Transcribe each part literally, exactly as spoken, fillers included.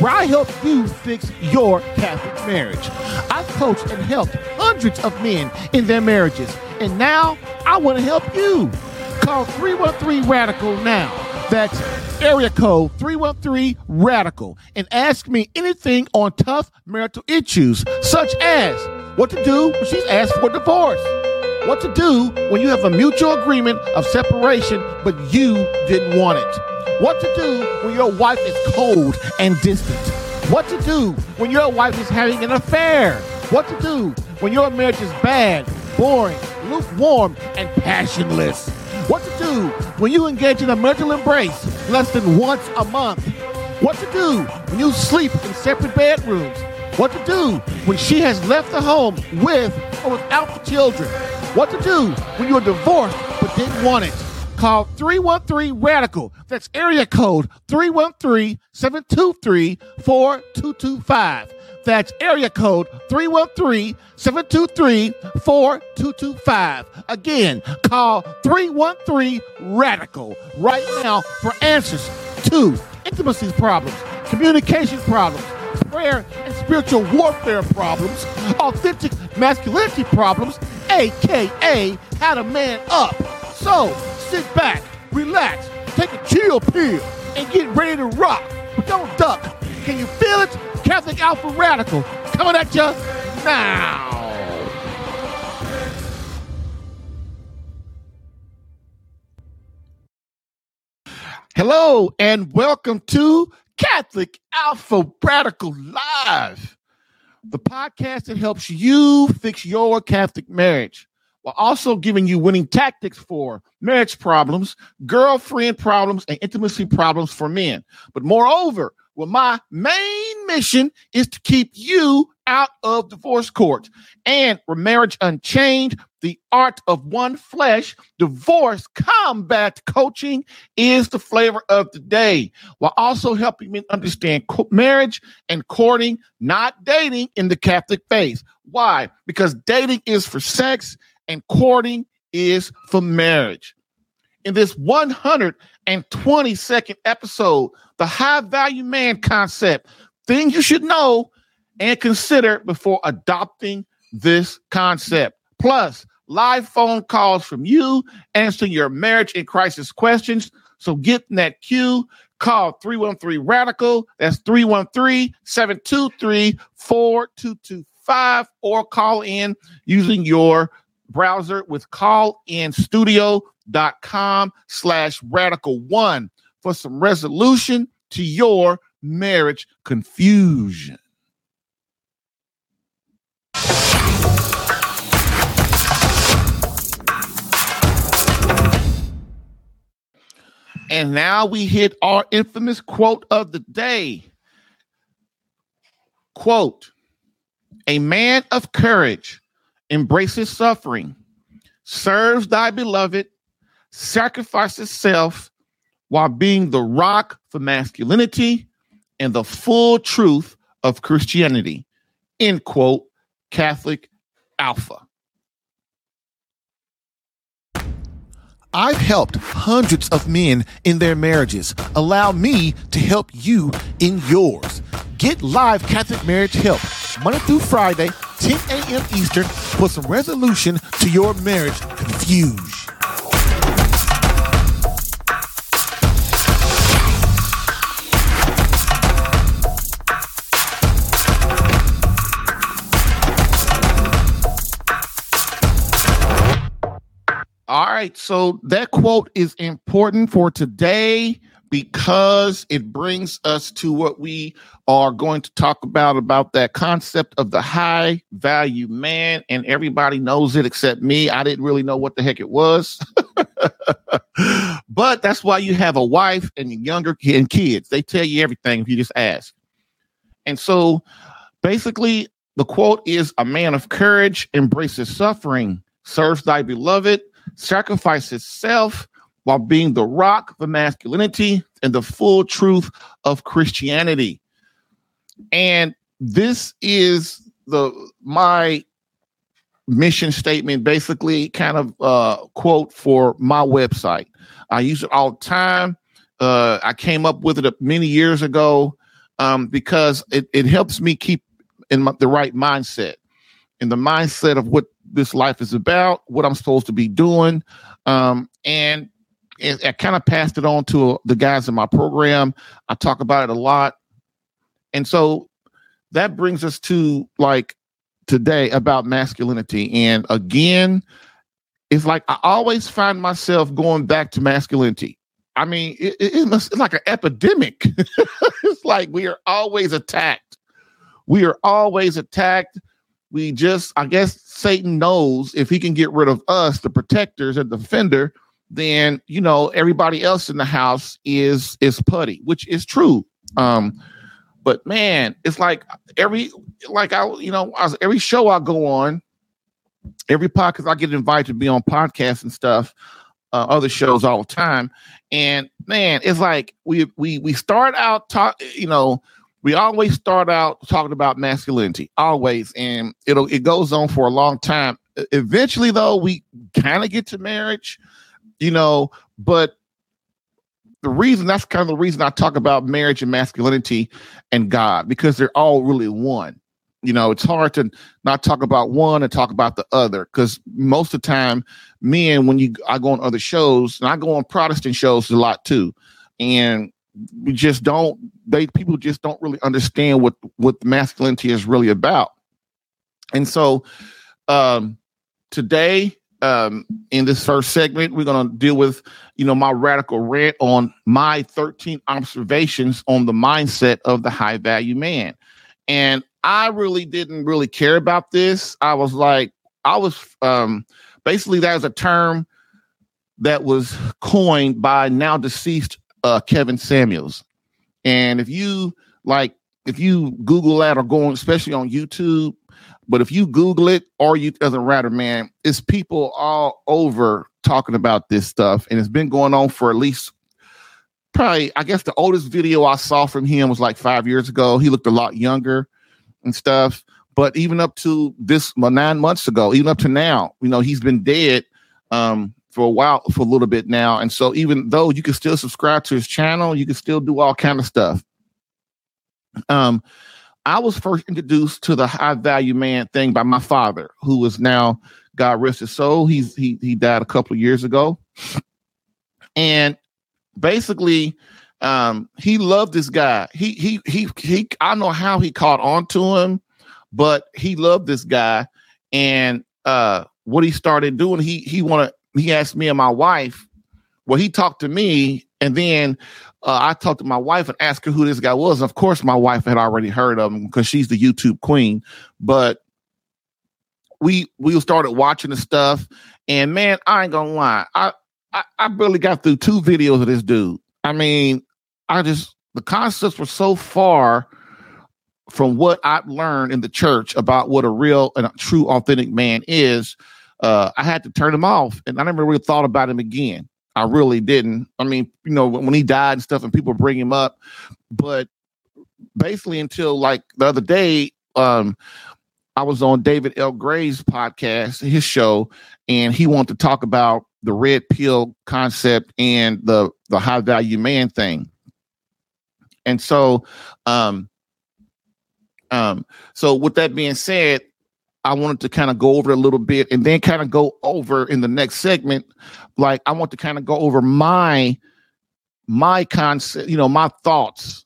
where I help you fix your Catholic marriage. I've coached and helped hundreds of men in their marriages, and now I want to help you. Call three one three RADICAL now. That's area code three one three RADICAL, and ask me anything on tough marital issues, such as what to do when she's asked for divorce, what to do when you have a mutual agreement of separation but you didn't want it, what to do when your wife is cold and distant, what to do when your wife is having an affair, what to do when your marriage is bad, boring, lukewarm, and passionless, what to do when you engage in a marital embrace less than once a month, what to do when you sleep in separate bedrooms, what to do when she has left the home with or without the children, what to do when you're divorced but didn't want it. Call three one three RADICAL. That's area code three one three, seven two three, four two two five. That's area code three one three, seven two three, four two two five. Again, call three one three RADICAL right now for answers to intimacy problems, communication problems, prayer and spiritual warfare problems, authentic masculinity problems, a k a how to man up. So, sit back, relax, take a chill pill, and get ready to rock. But don't duck. Can you feel it? Catholic Alpha Radical coming at you now. Hello, and welcome to Catholic Alpha Radical Live, the podcast that helps you fix your Catholic marriage, while also giving you winning tactics for marriage problems, girlfriend problems, and intimacy problems for men. But moreover, well, my main mission is to keep you out of divorce court. And for Marriage Unchained, the art of one flesh, divorce combat coaching is the flavor of the day, while also helping men understand co- marriage and courting, not dating, in the Catholic faith. Why? Because dating is for sex, and courting is for marriage. In this one hundred twenty-second episode, the high-value man concept, things you should know and consider before adopting this concept. Plus, live phone calls from you answering your marriage in crisis questions. So get in that queue. Call three one three RADICAL. That's three one three, seven two three, four two two five. Or call in using your browser with call in studio dot com slash radical one for some resolution to your marriage confusion. And now we hit our infamous quote of the day. Quote, "A man of courage embraces suffering, serves thy beloved, sacrifices self while being the rock for masculinity and the full truth of Christianity." End quote, Catholic Alpha. I've helped hundreds of men in their marriages. Allow me to help you in yours. Get live Catholic marriage help Monday through Friday, ten a.m. Eastern, for some resolution to your marriage confusion. All right, so that quote is important for today because it brings us to what we are going to talk about, about that concept of the high value man. And everybody knows it except me. I didn't really know what the heck it was. But that's why you have a wife and younger and kids. They tell you everything if you just ask. And so basically the quote is, "A man of courage embraces suffering, serves thy beloved, sacrifices self while being the rock of masculinity and the full truth of Christianity. And this is the my mission statement, basically kind of uh, quote for my website. I use it all the time. Uh, I came up with it many years ago um, because it, it helps me keep in my, the right mindset, in the mindset of what this life is about, what I'm supposed to be doing. Um, and it, I kind of passed it on to the guys in my program. I talk about it a lot. And so that brings us to like today about masculinity. And again, it's like I always find myself going back to masculinity. I mean, it, it must, it's like an epidemic. It's like we are always attacked. We are always attacked. We just, I guess Satan knows if he can get rid of us, the protectors and the defender, then, you know, everybody else in the house is is putty, which is true. Um, but man, it's like every, like I, you know, I, every show I go on, every podcast I get invited to be on podcasts and stuff, Uh, other shows all the time, and man, it's like we we we start out talk. You know, we always start out talking about masculinity, always, and it'll it goes on for a long time. Eventually, though, we kind of get to marriage, you know. But the reason that's kind of the reason I talk about marriage and masculinity and God, because they're all really one. You know, it's hard to not talk about one and talk about the other, because most of the time, men, when you I go on other shows, and I go on Protestant shows a lot too, and we just don't they people just don't really understand what what masculinity is really about. And so um, today, um, in this first segment, we're gonna deal with you know my radical rant on my thirteen observations on the mindset of the high value man. And I really didn't really care about this. I was like, I was um, basically that was a term that was coined by now deceased uh, Kevin Samuels. And if you like, if you Google that or go on, especially on YouTube, but if you Google it or you doesn't matter, man, it's people all over talking about this stuff. And it's been going on for at least probably, I guess the oldest video I saw from him was like five years ago. He looked a lot younger and stuff, but even up to this well, nine months ago, even up to now, you know, he's been dead um, for a while, for a little bit now. And so even though you can still subscribe to his channel, you can still do all kind of stuff. Um, I was first introduced to the high value man thing by my father, who is now, God rest his soul. He's, he, he died a couple of years ago. And basically, Um, he loved this guy. He, he, he, he, I don't know how he caught on to him, but he loved this guy. And, uh, what he started doing, he, he wanted, he asked me and my wife, well, he talked to me. And then, uh, I talked to my wife and asked her who this guy was. Of course, my wife had already heard of him because she's the YouTube queen, but we, we started watching the stuff. And man, I ain't gonna lie. I, I, I barely got through two videos of this dude. I mean, I just, the concepts were so far from what I've learned in the church about what a real and a true authentic man is. Uh, I had to turn him off, and I never really thought about him again. I really didn't. I mean, you know, when he died and stuff and people bring him up, but basically until like the other day, um, I was on David L. Gray's podcast, his show, and he wanted to talk about the red pill concept and the, the high value man thing. And so, um, um, so with that being said, I wanted to kind of go over a little bit and then kind of go over in the next segment. Like I want to kind of go over my, my concept, you know, my thoughts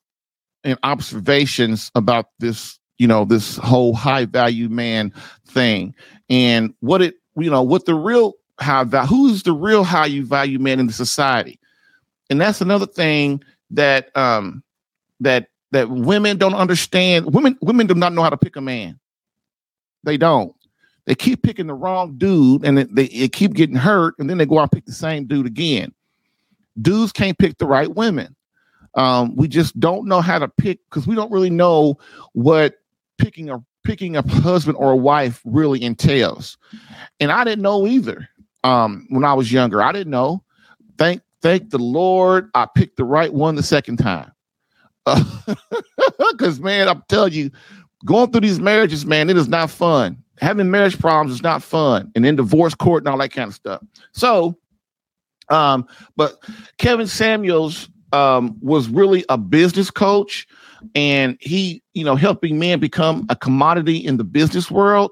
and observations about this, you know, this whole high value man thing and what it, you know, what the real, How who's the real high value man in the society, and that's another thing that um, that that women don't understand. Women women do not know how to pick a man. They don't. They keep picking the wrong dude, and it, they it keep getting hurt, and then they go out and pick the same dude again. Dudes can't pick the right women. Um, we just don't know how to pick because we don't really know what picking a picking a husband or a wife really entails. And I didn't know either. Um, when I was younger, I didn't know. Thank, thank the Lord, I picked the right one the second time. Because, uh, man, I'm telling you, going through these marriages, man, it is not fun. Having marriage problems is not fun. And then divorce court and all that kind of stuff. So, um, but Kevin Samuels um, was really a business coach. And he, you know, helping men become a commodity in the business world.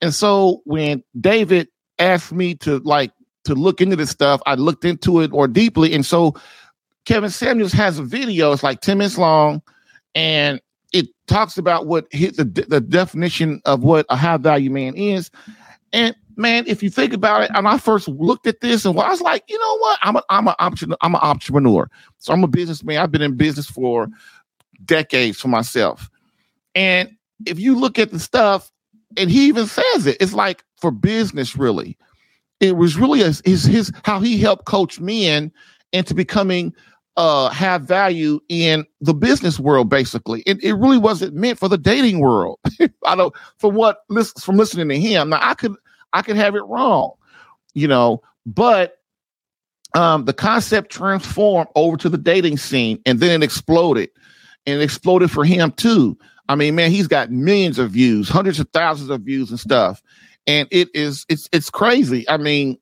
And so when David asked me to like to look into this stuff, I looked into it more deeply. And so Kevin Samuels has a video. It's like ten minutes long. And it talks about what his, the, the definition of what a high value man is. And man, if you think about it, and I first looked at this and I was like, you know what? I'm a, I'm a, I'm an entrepreneur. So I'm a businessman. I've been in business for decades for myself. And if you look at the stuff, and he even says it, it's like for business, really. It was really a, his, his how he helped coach men into becoming uh, high value in the business world, basically. And it really wasn't meant for the dating world. I don't, from what from listening to him. Now I could I could have it wrong, you know, but um, the concept transformed over to the dating scene, and then it exploded. And it exploded for him too. I mean, man, he's got millions of views, hundreds of thousands of views and stuff. And it is, it's, it's crazy. I mean,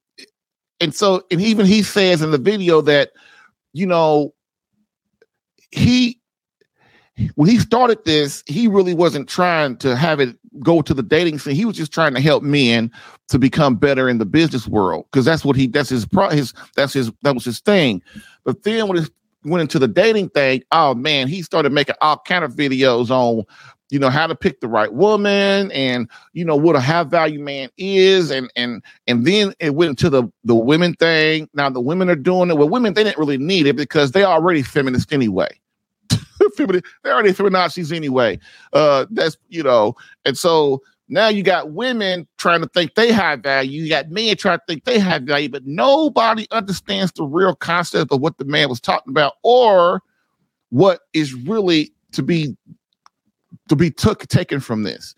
and so, and even he says in the video that, you know, he, when he started this, he really wasn't trying to have it go to the dating scene. He was just trying to help men to become better in the business world. Cause that's what he, that's his, his that's his, that was his thing. But then when it's, went into the dating thing, oh man, he started making all kind of videos on, you know, how to pick the right woman and, you know, what a high value man is. And, and, and then it went into the, the women thing. Now the women are doing it. Well, women, they didn't really need it because they already feminist anyway. Feminist, they're already feminazis anyway. Uh, that's, you know, and so now you got women trying to think they high value. You got men trying to think they high value, but nobody understands the real concept of what the man was talking about or what is really to be to be took taken from this.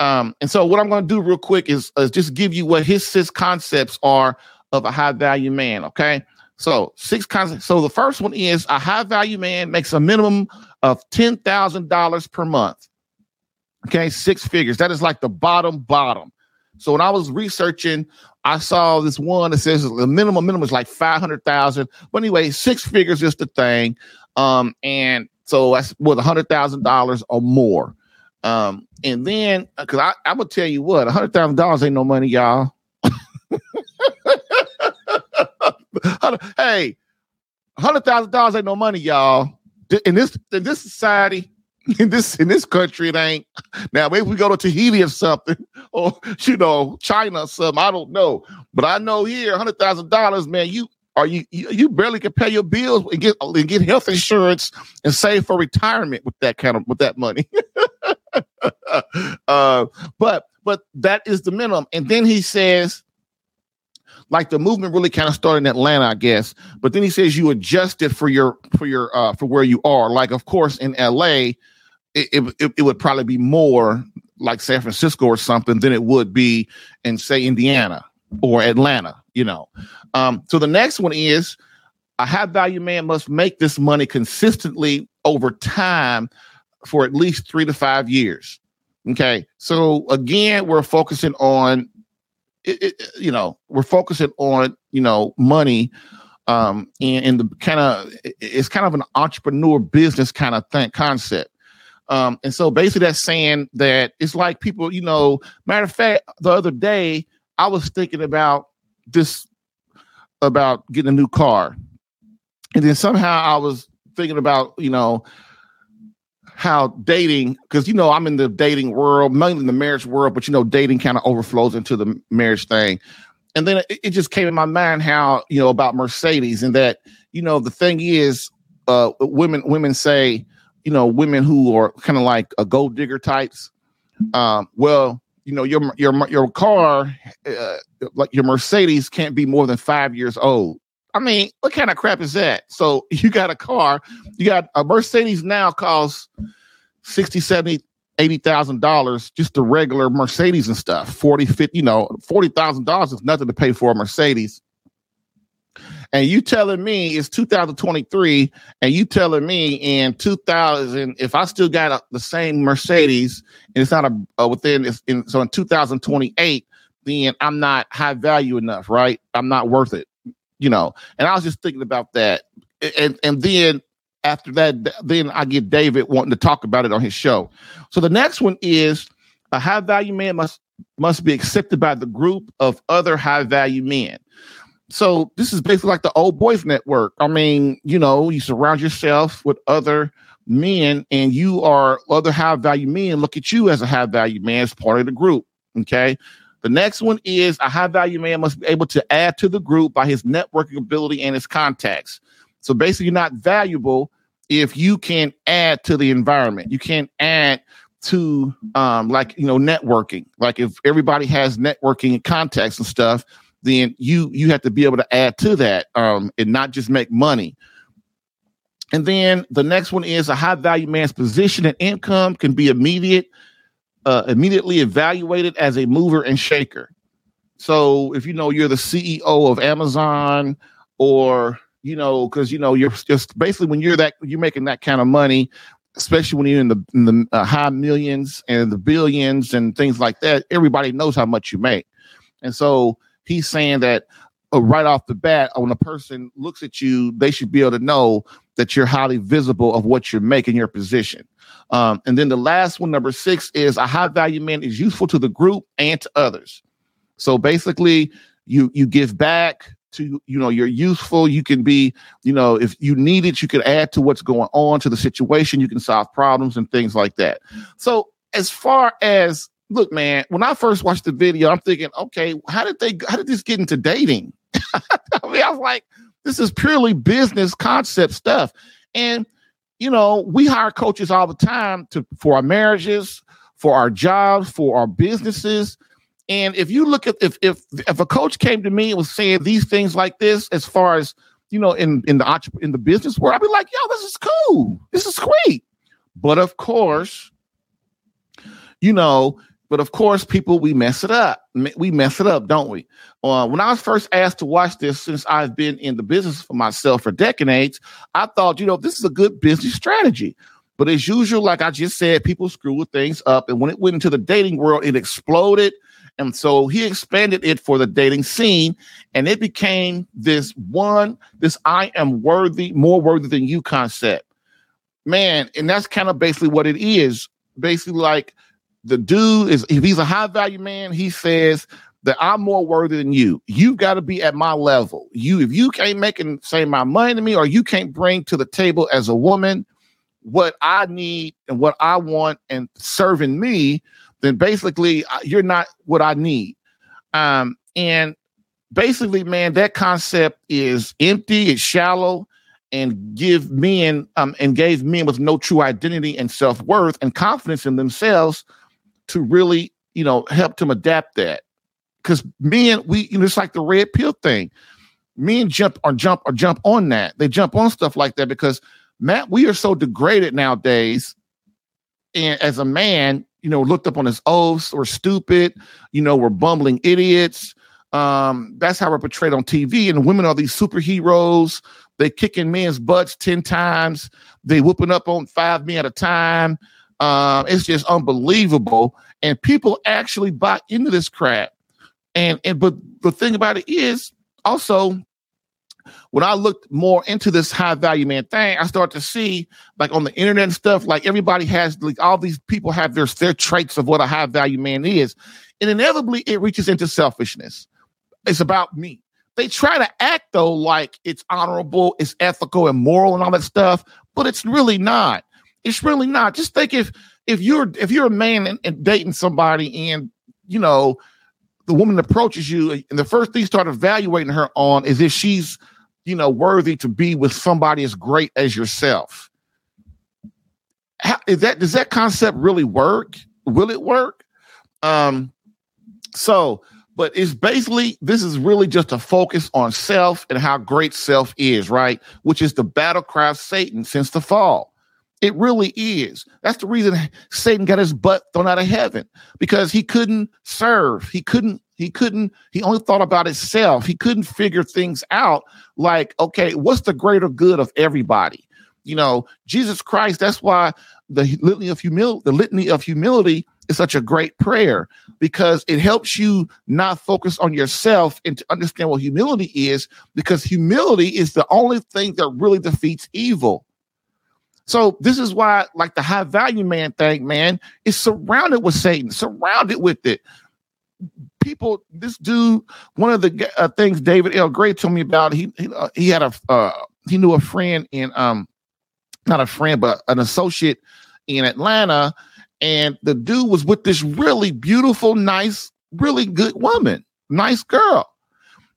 Um, and so what I'm going to do real quick is, is just give you what his six concepts are of a high value man. Okay. So six concepts. So the first one is a high value man makes a minimum of ten thousand dollars per month. Okay, six figures. That is like the bottom, bottom. So when I was researching, I saw this one that says the minimum minimum is like five hundred thousand. But anyway, six figures is the thing. Um, and so that's with one hundred thousand dollars or more. Um, and then, because I, I would tell you what, one hundred thousand dollars ain't no money, y'all. Hey, one hundred thousand dollars ain't no money, y'all. In this, in this society, In this in this country, it ain't. Now, maybe we go to Tahiti or something, or you know, China or something. I don't know, but I know here, a hundred thousand dollars, man. You are you you barely can pay your bills and get and get health insurance and save for retirement with that kind of with that money. uh, but but that is the minimum. And then he says, like the movement really kind of started in Atlanta, I guess. But then he says you adjust it for your for your uh, for where you are. Like, of course, in L A. It, it it would probably be more like San Francisco or something than it would be in, say, Indiana or Atlanta, you know. Um, so the next one is a high-value man must make this money consistently over time for at least three to five years, okay? So, again, we're focusing on, it, it, you know, we're focusing on, you know, money. Um, and, and the kind of, it's kind of an entrepreneur business kind of thing, concept. Um, and so basically that's saying that it's like people, you know, matter of fact, the other day I was thinking about this, about getting a new car. And then somehow I was thinking about, you know, how dating, because, you know, I'm in the dating world, mainly in the marriage world, but, you know, dating kind of overflows into the marriage thing. And then it, it just came in my mind how, you know, about Mercedes and that, you know, the thing is, uh, women, women say, you know, women who are kind of like a gold digger types. Um, well, you know, your your your car, uh, like your Mercedes, can't be more than five years old. I mean, what kind of crap is that? So you got a car, you got a Mercedes now costs sixty, seventy eighty thousand dollars just the regular Mercedes and stuff. forty, fifty, you know, forty thousand dollars is nothing to pay for a Mercedes. And you telling me it's two thousand twenty-three, and you telling me in two thousand, if I still got a, the same Mercedes, and it's not a, a within, it's in, so in two thousand twenty-eight, then I'm not high value enough, right? I'm not worth it, you know. And I was just thinking about that, and and then after that, then I get David wanting to talk about it on his show. So the next one is a high value man must must be accepted by the group of other high value men. So this is basically like the old boys network. I mean, you know, you surround yourself with other men, and you are other high value men. Look at you as a high value man as part of the group. Okay. The next one is a high value man must be able to add to the group by his networking ability and his contacts. So basically, you're not valuable if you can't add to the environment. You can't add to um, like, you know, networking. Like if everybody has networking and contacts and stuff, then you you have to be able to add to that um, and not just make money. And then the next one is a high value man's position and income can be immediate, uh, immediately evaluated as a mover and shaker. So if, you know, you're the C E O of Amazon, or, you know, because, you know, you're just basically when you're that you're making that kind of money, especially when you're in the, in the uh, high millions and the billions and things like that, everybody knows how much you make. And so he's saying that uh, right off the bat, when a person looks at you, they should be able to know that you're highly visible of what you're making, your position. Um, and then the last one, number six, is a high value man is useful to the group and to others. So basically, you you give back to, you know, you're useful. You can be, you know, if you need it, you can add to what's going on, to the situation. You can solve problems and things like that. So as far as, look, man, when I first watched the video, I'm thinking, okay, how did they, how did this get into dating? I mean, I was like, this is purely business concept stuff. And, you know, we hire coaches all the time to for our marriages, for our jobs, for our businesses. And if you look at, if if if a coach came to me and was saying these things like this, as far as, you know, in, in the in the business world, I'd be like, yo, this is cool. This is great. But of course, you know, But of course, people, we mess it up. We mess it up, don't we? Uh, when I was first asked to watch this, since I've been in the business for myself for decades, I thought, you know, this is a good business strategy. But as usual, like I just said, people screw things up. And when it went into the dating world, it exploded. And so he expanded it for the dating scene. And it became this one, this I am worthy, more worthy than you concept. Man, and that's kind of basically what it is. Basically like, the dude is, if he's a high value man, he says that I'm more worthy than you. You've got to be at my level. You, if you can't make and say my money to me, or you can't bring to the table as a woman what I need and what I want and serving me, then basically you're not what I need. Um, and basically, man, that concept is empty, it's shallow, and give men um, and gave men with no true identity and self-worth and confidence in themselves to really, you know, help them adapt that. Because men, we, you know, it's like the red pill thing. Men jump or jump or jump on that. They jump on stuff like that because, Matt, we are so degraded nowadays. And as a man, you know, looked up on as oafs or stupid, you know, we're bumbling idiots. Um, that's how we're portrayed on T V. And women are these superheroes. They kicking men's butts ten times. They whooping up on five men at a time. Um, it's just unbelievable. And people actually buy into this crap. And, and, but the thing about it is also when I looked more into this high value man thing, I started to see like on the internet and stuff, like everybody has, like all these people have their, their traits of what a high value man is. And inevitably it reaches into selfishness. It's about me. They try to act though, like it's honorable, it's ethical and moral and all that stuff, but it's really not. It's really not. Just think if if you're if you're a man and, and dating somebody, and you know the woman approaches you, and the first thing you start evaluating her on is if she's, you know, worthy to be with somebody as great as yourself. How, is that does that concept really work? Will it work? Um, so, but it's basically this is really just a focus on self and how great self is, right? Which is the battle cry of Satan since the fall. It really is. That's the reason Satan got his butt thrown out of heaven, because he couldn't serve. He couldn't, he couldn't, he only thought about himself. He couldn't figure things out like, okay, what's the greater good of everybody? You know, Jesus Christ, that's why the litany of humility, the litany of humility is such a great prayer, because it helps you not focus on yourself and to understand what humility is, because humility is the only thing that really defeats evil. So this is why, like, the high value man thing, man, is surrounded with Satan, surrounded with it. People, this dude, one of the uh, things David L. Gray told me about, he he, uh, he had a uh, he knew a friend in um not a friend but an associate in Atlanta, and the dude was with this really beautiful, nice, really good woman, nice girl,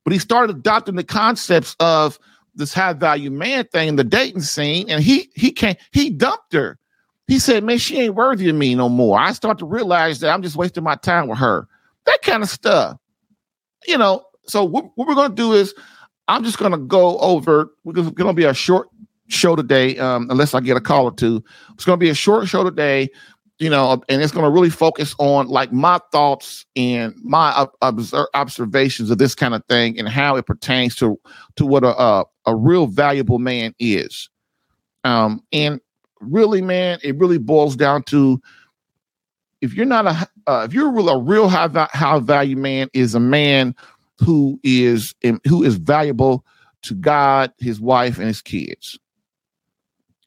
but he started adopting the concepts of this high value man thing in the dating scene, and he he can't he dumped her. He said, man, she ain't worthy of me no more. I start to realize that I'm just wasting my time with her. That kind of stuff, you know. So what, what we're going to do is, I'm just going to go over. We're going to be a short show today, um, unless I get a call or two. It's going to be a short show today, you know, and it's going to really focus on, like, my thoughts and my uh, observ- observations of this kind of thing and how it pertains to to what a uh, a real valuable man is. Um, and really, man, it really boils down to, if you're not a uh, if you're a real high high value man, is a man who is who is valuable to God, his wife, and his kids.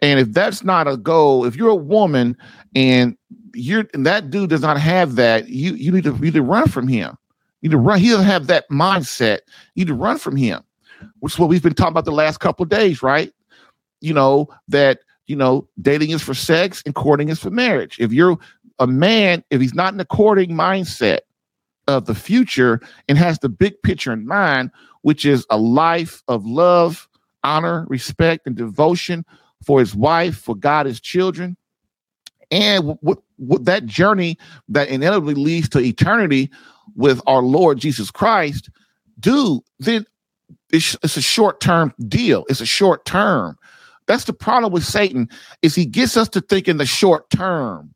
And if that's not a goal, if you're a woman and you're and that dude does not have that, you you need to you need to run from him. You need to run. He doesn't have that mindset. You need to run from him, which is what we've been talking about the last couple of days, right? You know that you know dating is for sex and courting is for marriage. If you're a man, if he's not in the courting mindset of the future and has the big picture in mind, which is a life of love, honor, respect, and devotion for his wife, for God, his children, and w- w- w- that journey that inevitably leads to eternity with our Lord Jesus Christ, dude, then it's, it's a short-term deal. It's a short term. That's the problem with Satan, is he gets us to think in the short term.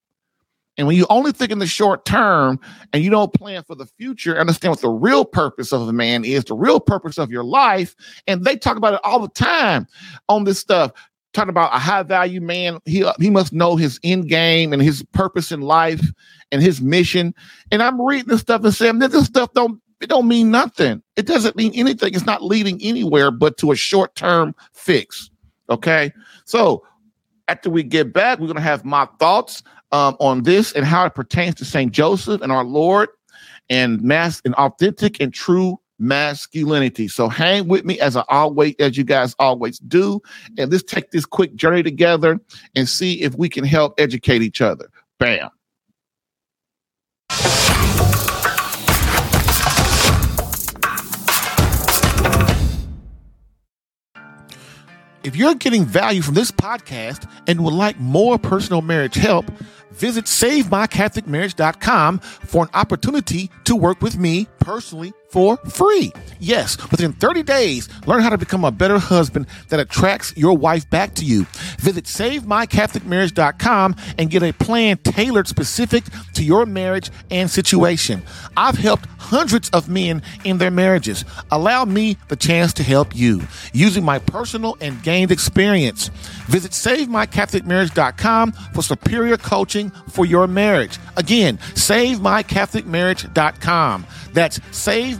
And when you only think in the short term and you don't plan for the future, understand what the real purpose of a man is, the real purpose of your life. And they talk about it all the time on this stuff, talking about a high value man. He, he must know his end game and his purpose in life and his mission. And I'm reading this stuff and saying, this stuff don't, it don't mean nothing. It doesn't mean anything. It's not leading anywhere but to a short term fix. Okay. So after we get back, we're going to have my thoughts Um, on this and how it pertains to Saint Joseph and our Lord and mass and authentic and true masculinity. So hang with me as I always, as you guys always do, and let's take this quick journey together and see if we can help educate each other. Bam. If you're getting value from this podcast and would like more personal marriage help, visit Save My Catholic Marriage dot com for an opportunity to work with me personally for free. Yes, within thirty days, learn how to become a better husband that attracts your wife back to you. Visit Save My Catholic Marriage dot com and get a plan tailored specific to your marriage and situation. I've helped hundreds of men in their marriages. Allow me the chance to help you using my personal and gained experience. Visit Save My Catholic Marriage dot com for superior coaching for your marriage. Again, Save My Catholic Marriage dot com. That's Save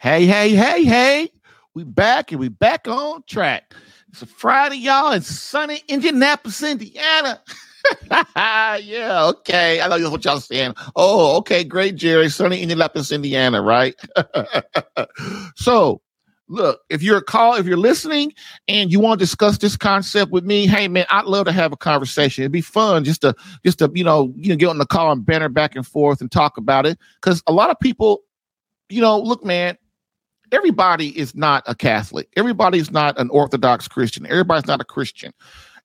Hey, hey, hey, hey, we back and we back on track. It's a Friday, y'all. It's sunny Indianapolis, Indiana. Yeah, okay. I know that's what y'all saying. Oh, okay, great, Jerry. Sunny Indianapolis, Indiana, right? So Look, if you're a call, if you're listening and you want to discuss this concept with me, hey man, I'd love to have a conversation. It'd be fun just to just to, you know, you know, get on the call and banter back and forth and talk about it. Because a lot of people, you know, look, man, everybody is not a Catholic. Everybody's not an Orthodox Christian. Everybody's not a Christian.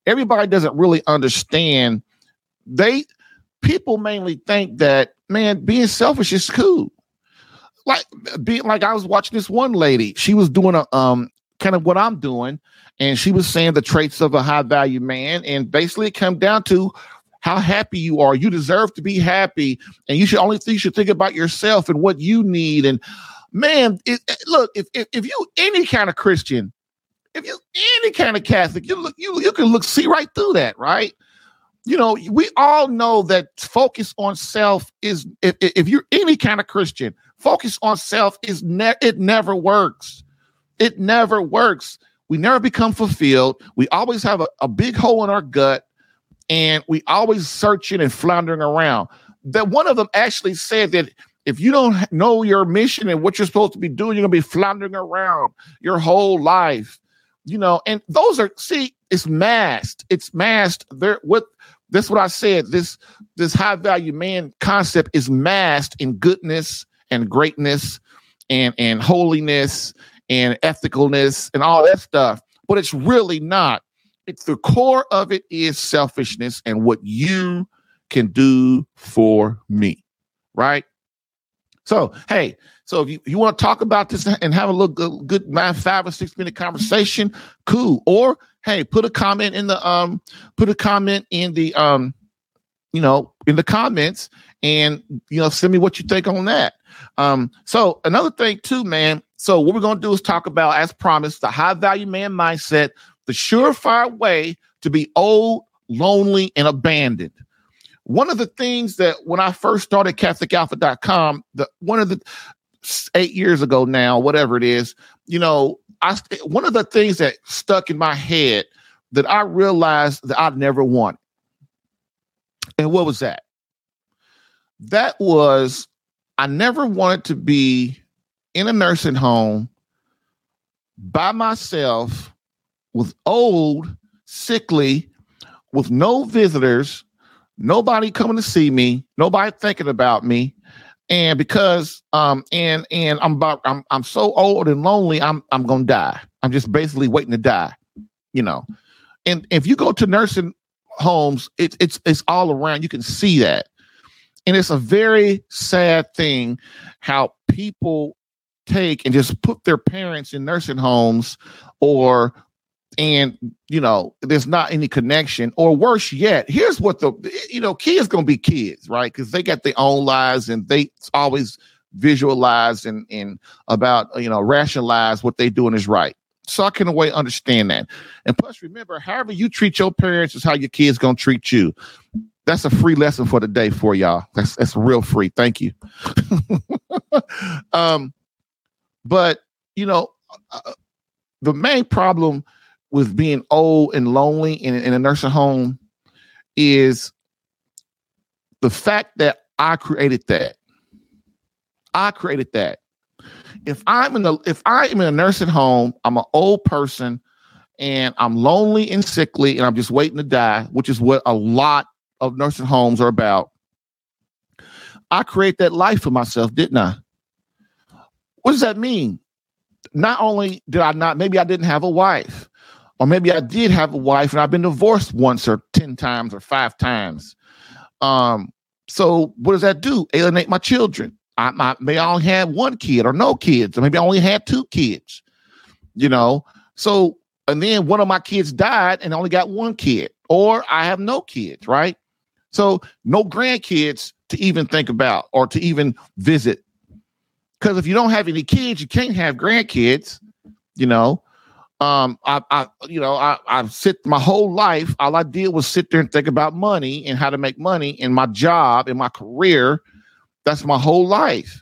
Everybody doesn't really understand. They people mainly think that, man, being selfish is cool. Like being like I was watching this one lady. She was doing a um kind of what I'm doing, and she was saying the traits of a high value man, and basically it comes down to how happy you are. You deserve to be happy, and you should only think you should think about yourself and what you need. And man, it, look, if, if if you any kind of Christian, if you any kind of Catholic, you look you you can look see right through that, right? You know, we all know that focus on self is, if, if you're any kind of Christian, focus on self is, ne- it never works. It never works. We never become fulfilled. We always have a, a big hole in our gut, and we always searching and floundering around. That one of them actually said that if you don't know your mission and what you're supposed to be doing, you're going to be floundering around your whole life. You know, and those are, see, it's masked. It's masked. They're, what, that's what I said. This this high-value man concept is masked in goodness and greatness and, and holiness and ethicalness and all that stuff. But it's really not. It's the core of it is selfishness and what you can do for me, right? So, hey, so if you, you want to talk about this and have a little good, good nine, five or six minute conversation, cool. Or, hey, put a comment in the, um, put a comment in the, um, you know, in the comments and, you know, send me what you think on that. Um, so another thing too, man. So what we're going to do is talk about, as promised, the high value man mindset, the surefire way to be old, lonely, and abandoned. One of the things that when I first started Catholic Alpha dot com, the one of the eight years ago now, whatever it is, you know, I one of the things that stuck in my head that I realized that I never wanted. And what was that? That was I never wanted to be in a nursing home by myself with old, sickly, with no visitors. Nobody coming to see me. Nobody thinking about me, and because um and and I'm about I'm I'm so old and lonely. I'm I'm gonna die. I'm just basically waiting to die, you know. And if you go to nursing homes, it's it's it's all around. You can see that, and it's a very sad thing how people take and just put their parents in nursing homes, or. And, you know, there's not any connection, or worse yet, here's what the, you know, kids going to be kids, right? Because they got their own lives and they always visualize and, and about, you know, rationalize what they're doing is right. So I can in a way understand that. And plus, remember, however you treat your parents is how your kids going to treat you. That's a free lesson for the day for y'all. That's, that's real free. Thank you. um, But, you know, uh, the main problem with being old and lonely in, in a nursing home is the fact that I created that. I created that. If I'm in the if I am in a nursing home, I'm an old person and I'm lonely and sickly and I'm just waiting to die, which is what a lot of nursing homes are about. I created that life for myself, didn't I? What does that mean? Not only did I not, maybe I didn't have a wife. Or maybe I did have a wife and I've been divorced once or ten times or five times. Um, so what does that do? Alienate my children. I, I may I only have one kid or no kids. Or maybe I only had two kids, you know. So, and then one of my kids died and I only got one kid. Or I have no kids, right? So no grandkids to even think about or to even visit. Because if you don't have any kids, you can't have grandkids, you know. Um, I, I, you know, I, I've sit my whole life. All I did was sit there and think about money and how to make money and my job and my career. That's my whole life,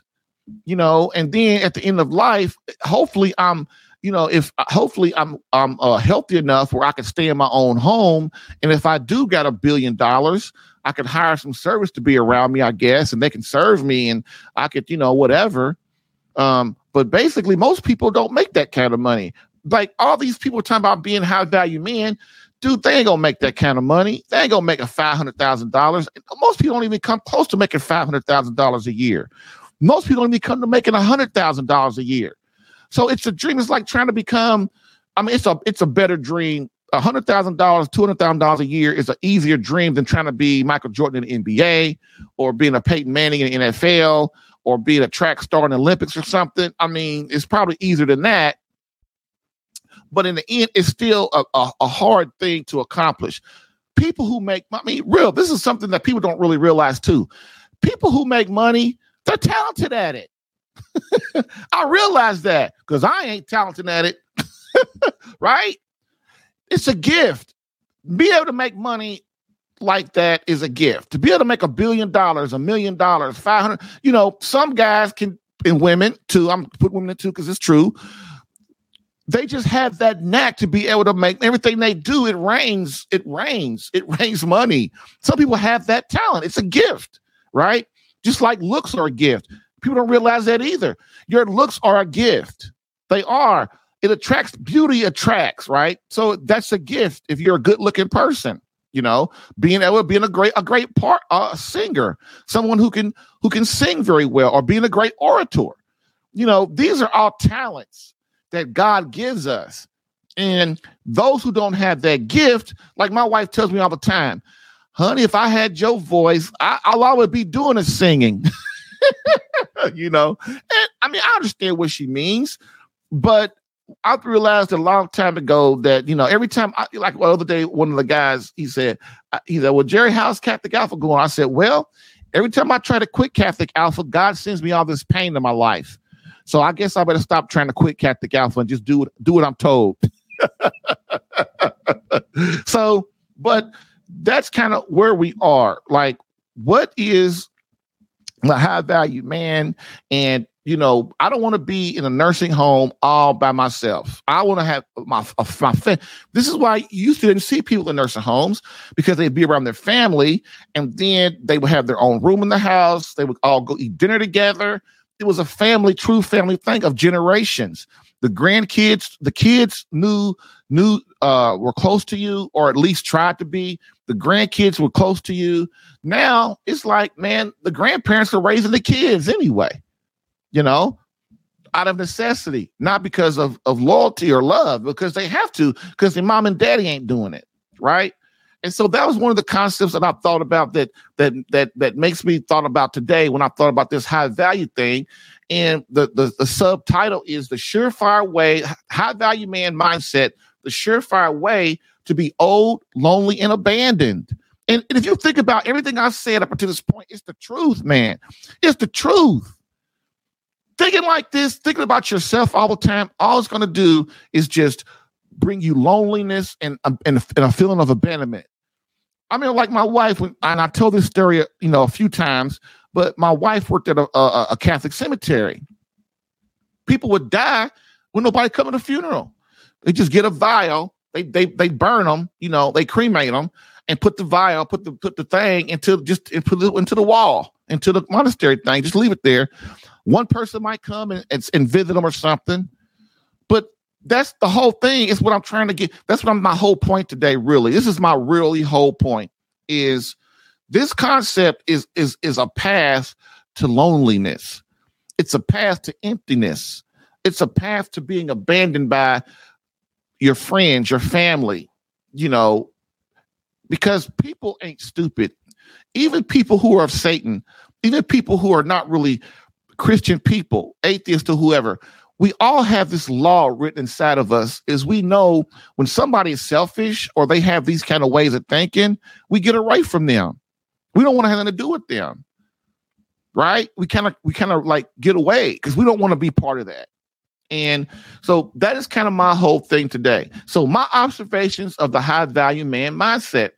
you know. And then at the end of life, hopefully I'm, you know, if hopefully I'm, I'm uh, healthy enough where I can stay in my own home. And if I do got a billion dollars, I could hire some service to be around me, I guess, and they can serve me and I could, you know, whatever. Um, But basically, most people don't make that kind of money. Like all these people talking about being high value men, dude, they ain't gonna make that kind of money. They ain't gonna make a five hundred thousand dollars. Most people don't even come close to making five hundred thousand dollars a year. Most people don't even come to making one hundred thousand dollars a year. So it's a dream. It's like trying to become, I mean, it's a it's a better dream. one hundred thousand dollars, two hundred thousand dollars a year is an easier dream than trying to be Michael Jordan in the N B A or being a Peyton Manning in the N F L or being a track star in the Olympics or something. I mean, it's probably easier than that. But in the end, it's still a, a, a hard thing to accomplish. People who make money, I mean, real, this is something that people don't really realize too. People who make money, they're talented at it. I realize that because I ain't talented at it, right? It's a gift. Be able to make money like that is a gift. To be able to make a billion dollars, a million dollars, five hundred, you know, some guys can, and women too, I'm putting women in too because it's true. They just have that knack to be able to make everything they do. It rains, it rains, it rains money. Some people have that talent. It's a gift, right? Just like looks are a gift. People don't realize that either. Your looks are a gift. They are. It attracts, beauty attracts, right? So that's a gift if you're a good looking person, you know, being able to being a great, a great part, uh, a singer, someone who can, who can sing very well, or being a great orator. You know, these are all talents that God gives us. And those who don't have that gift, like my wife tells me all the time, honey, if I had your voice, I, I'll always be doing a singing, you know? And I mean, I understand what she means, but I realized a long time ago that, you know, every time, I, like the other day, one of the guys, he said, he said, well, Jerry, how's Catholic Alpha going? I said, well, every time I try to quit Catholic Alpha, God sends me all this pain in my life. So I guess I better stop trying to quit Catholic Alpha and just do what, do what I'm told. So, but that's kind of where we are. Like, what is the high value man? And, you know, I don't want to be in a nursing home all by myself. I want to have my, my family. This is why you didn't see people in nursing homes, because they'd be around their family and then they would have their own room in the house. They would all go eat dinner together. It was a family, true family thing of generations. The grandkids, the kids knew, knew uh, were close to you, or at least tried to be. The grandkids were close to you. Now it's like, man, the grandparents are raising the kids anyway, you know, out of necessity, not because of, of loyalty or love, because they have to, because their mom and daddy ain't doing it, right? And so that was one of the concepts that I thought about that that that that makes me thought about today when I thought about this high value thing. And the the, the subtitle is The Surefire Way, High Value Man Mindset, The Surefire Way to Be Old, Lonely, and Abandoned. And, and if you think about everything I've said up to this point, it's the truth, man. It's the truth. Thinking like this, thinking about yourself all the time, all it's going to do is just bring you loneliness and, um, and and a feeling of abandonment. I mean, like my wife, when, and I told this story, you know, a few times, but my wife worked at a, a, a Catholic cemetery. People would die when nobody come to the funeral. They just get a vial, they they they burn them, you know, they cremate them and put the vial, put the put the thing into just put it into the wall, into the monastery thing. Just leave it there. One person might come and and, and visit them or something, but that's the whole thing. It's what I'm trying to get. That's what I'm, my whole point today, really. This is my really whole point is this concept is, is, is a path to loneliness. It's a path to emptiness. It's a path to being abandoned by your friends, your family, you know, because people ain't stupid. Even people who are of Satan, even people who are not really Christian people, atheists or whoever, we all have this law written inside of us is we know when somebody is selfish or they have these kind of ways of thinking, we get away from them. We don't want to have anything to do with them, right? We kind of we kind of like get away because we don't want to be part of that. And so that is kind of my whole thing today. So my observations of the high value man mindset.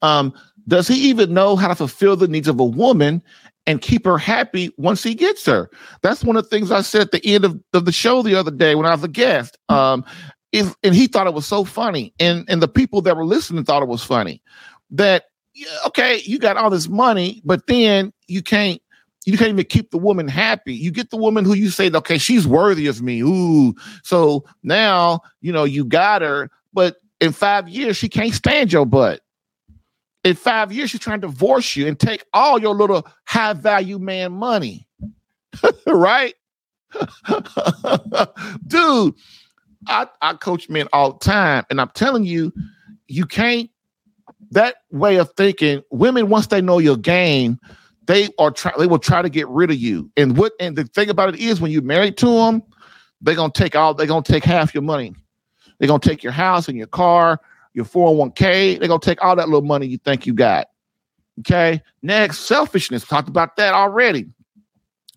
Um, does he even know how to fulfill the needs of a woman and keep her happy once he gets her? That's one of the things I said at the end of, of the show the other day when I was a guest. Um, if, and he thought it was so funny. And, and the people that were listening thought it was funny that, okay, you got all this money, but then you can't, You can't even keep the woman happy. You get the woman who you say, okay, she's worthy of me. Ooh. So now, you know, you got her, but in five years, she can't stand your butt. In five years, she's trying to divorce you and take all your little high value man money. Right? Dude, I, I coach men all the time. And I'm telling you, you can't, that way of thinking, women, once they know your game, they are try, they will try to get rid of you. And what and the thing about it is, when you're married to them, they're gonna take all they're gonna take half your money. They're gonna take your house and your car, your four oh one k. They're gonna take all that little money you think you got. Okay. Next, selfishness. Talked about that already.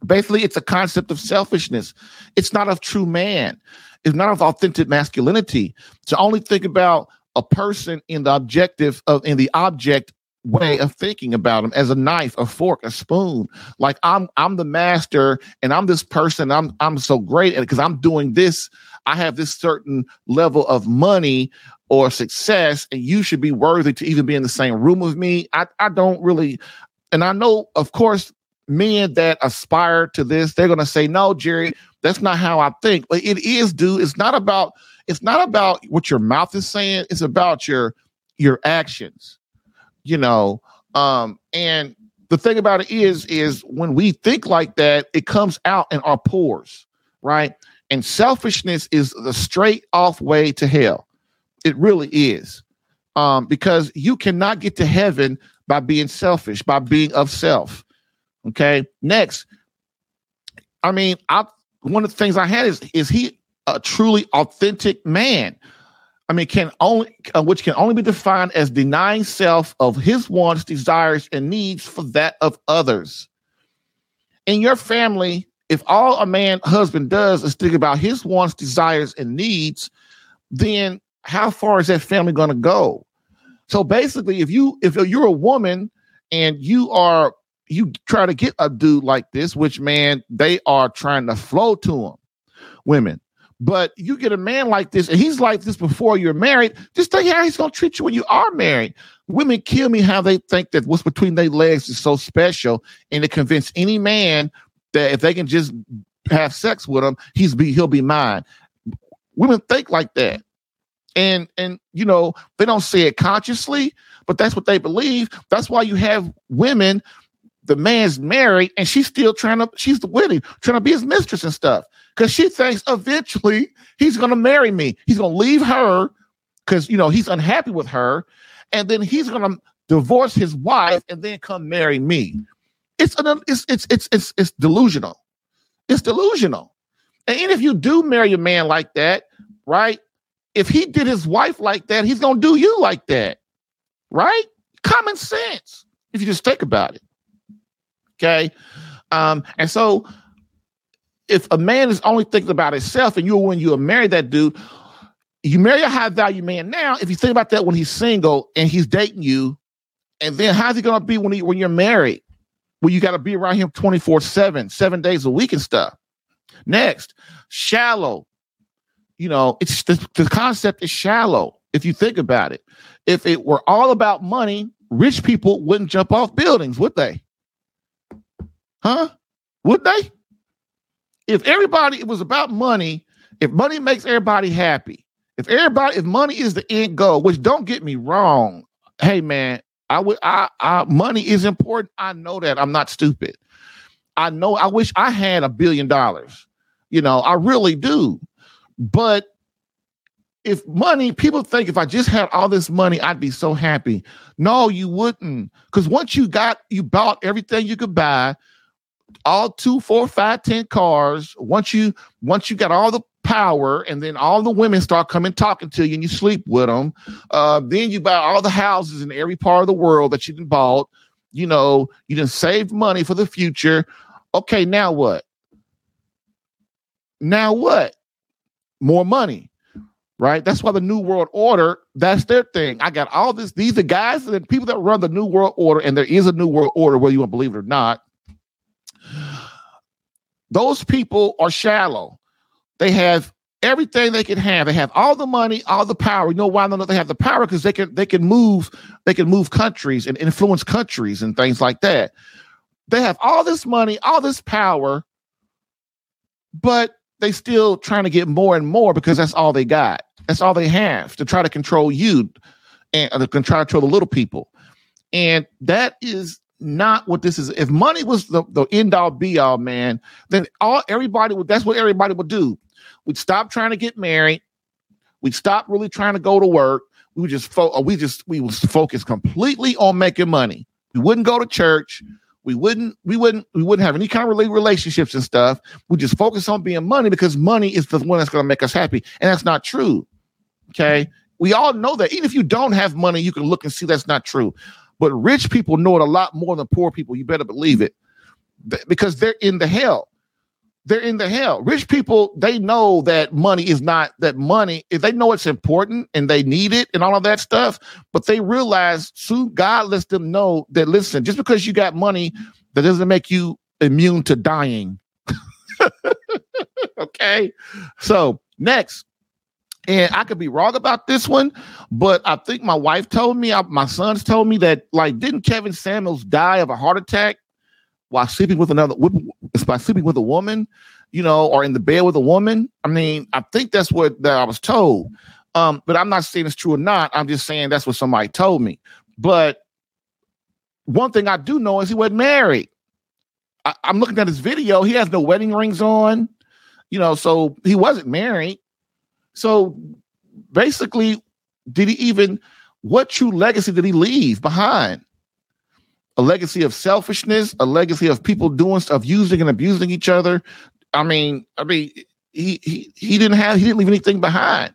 Basically, it's a concept of selfishness. It's not of true man. It's not of authentic masculinity. To only think about a person in the objective of in the object way of thinking about them as a knife, a fork, a spoon. Like I'm, I'm the master, and I'm this person. I'm, I'm so great, and because I'm doing this, I have this certain level of money or success, and you should be worthy to even be in the same room with me. I, I don't really, and I know, of course, men that aspire to this, they're gonna say, "No, Jerry, that's not how I think." But it is, dude. It's not about, it's not about what your mouth is saying. It's about your, your actions. You know, um, and the thing about it is, is when we think like that, it comes out in our pores, right? And selfishness is the straight off way to hell. It really is, um, because you cannot get to heaven by being selfish, by being of self. Okay. Next, I mean, I one of the things I had is is he a truly authentic man? I mean, can only uh, which can only be defined as denying self of his wants, desires, and needs for that of others. In your family, if all a man husband does is think about his wants, desires, and needs, then how far is that family going to go? So basically, if you if you're a woman and you are you try to get a dude like this, which man they are trying to flow to him, women. But you get a man like this, and he's like this before you're married. Just think how he's going to treat you when you are married. Women kill me how they think that what's between their legs is so special, and to convince any man that if they can just have sex with him, he's be he'll be mine. Women think like that, and and you know they don't say it consciously, but that's what they believe. That's why you have women. The man's married, and she's still trying to. She's the wedding, trying to be his mistress and stuff. Because she thinks eventually he's going to marry me. He's going to leave her because, you know, he's unhappy with her. And then he's going to divorce his wife and then come marry me. It's an, it's, it's it's it's it's delusional. It's delusional. And even if you do marry a man like that, right, if he did his wife like that, he's going to do you like that, right? Common sense, if you just think about it, okay? Um, and so... If a man is only thinking about himself and you when you marry that dude, you marry a high value man now. If you think about that when he's single and he's dating you, and then how's he going to be when he, when you're married? Well, you got to be around him twenty-four seven, seven days a week and stuff. Next, shallow. You know, it's the, the concept is shallow if you think about it. If it were all about money, rich people wouldn't jump off buildings, would they? Huh? Would they? If everybody, it was about money, if money makes everybody happy, if everybody, if money is the end goal, which don't get me wrong. Hey, man, I would, I, I, money is important. I know that. I'm not stupid. I know I wish I had a billion dollars. You know, I really do. But if money, people think if I just had all this money, I'd be so happy. No, you wouldn't. Because once you got, you bought everything you could buy, all two, four, five, ten cars. Once you, once you got all the power, and then all the women start coming talking to you, and you sleep with them. Uh, then you buy all the houses in every part of the world that you done bought. You know, you done saved money for the future. Okay, now what? Now what? More money, right? That's why the New World Order. That's their thing. I got all this. These are guys and people that run the New World Order, and there is a New World Order, whether you want to believe it or not. Those people are shallow. They have everything they can have. They have all the money, all the power. You know why they have the power? Because they can they can move, they can move countries and influence countries and things like that. They have all this money, all this power, but they still trying to get more and more because that's all they got. That's all they have, to try to control you and uh, to try to control the little people. And that is not what this is. If money was the, the end all be all, man, then all everybody would, that's what everybody would do. We'd stop trying to get married. We'd stop really trying to go to work. We would just fo- we just we would focus completely on making money. We wouldn't go to church. We wouldn't, we wouldn't, we wouldn't have any kind of relationships and stuff. We just focus on being money because money is the one that's going to make us happy. And that's not true. Okay. We all know that. Even if you don't have money, you can look and see that's not true. But rich people know it a lot more than poor people. You better believe it, because they're in the hell. They're in the hell. Rich people, they know that money is not, that money, if they know it's important and they need it and all of that stuff, but they realize soon God lets them know that, listen, just because you got money, that doesn't make you immune to dying. Okay. So next, and I could be wrong about this one, but I think my wife told me, I, my sons told me that, like, didn't Kevin Samuels die of a heart attack while sleeping with another, by sleeping with a woman, you know, or in the bed with a woman? I mean, I think that's what that I was told. Um, but I'm not saying it's true or not. I'm just saying that's what somebody told me. But one thing I do know is he wasn't married. I, I'm looking at his video. He has no wedding rings on, you know, so he wasn't married. So basically, did he even, what true legacy did he leave behind? A legacy of selfishness, a legacy of people doing stuff, using and abusing each other. I mean, I mean, he he he didn't have he didn't leave anything behind,